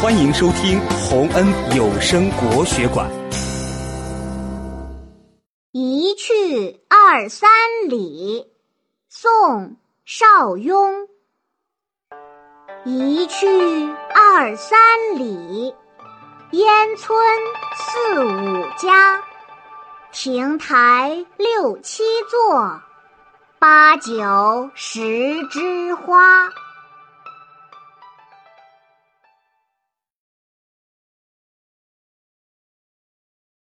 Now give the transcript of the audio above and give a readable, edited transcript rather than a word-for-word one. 欢迎收听洪恩有声国学馆。一去二三里，宋·邵雍。一去二三里，烟村四五家，亭台六七座，八九十枝花。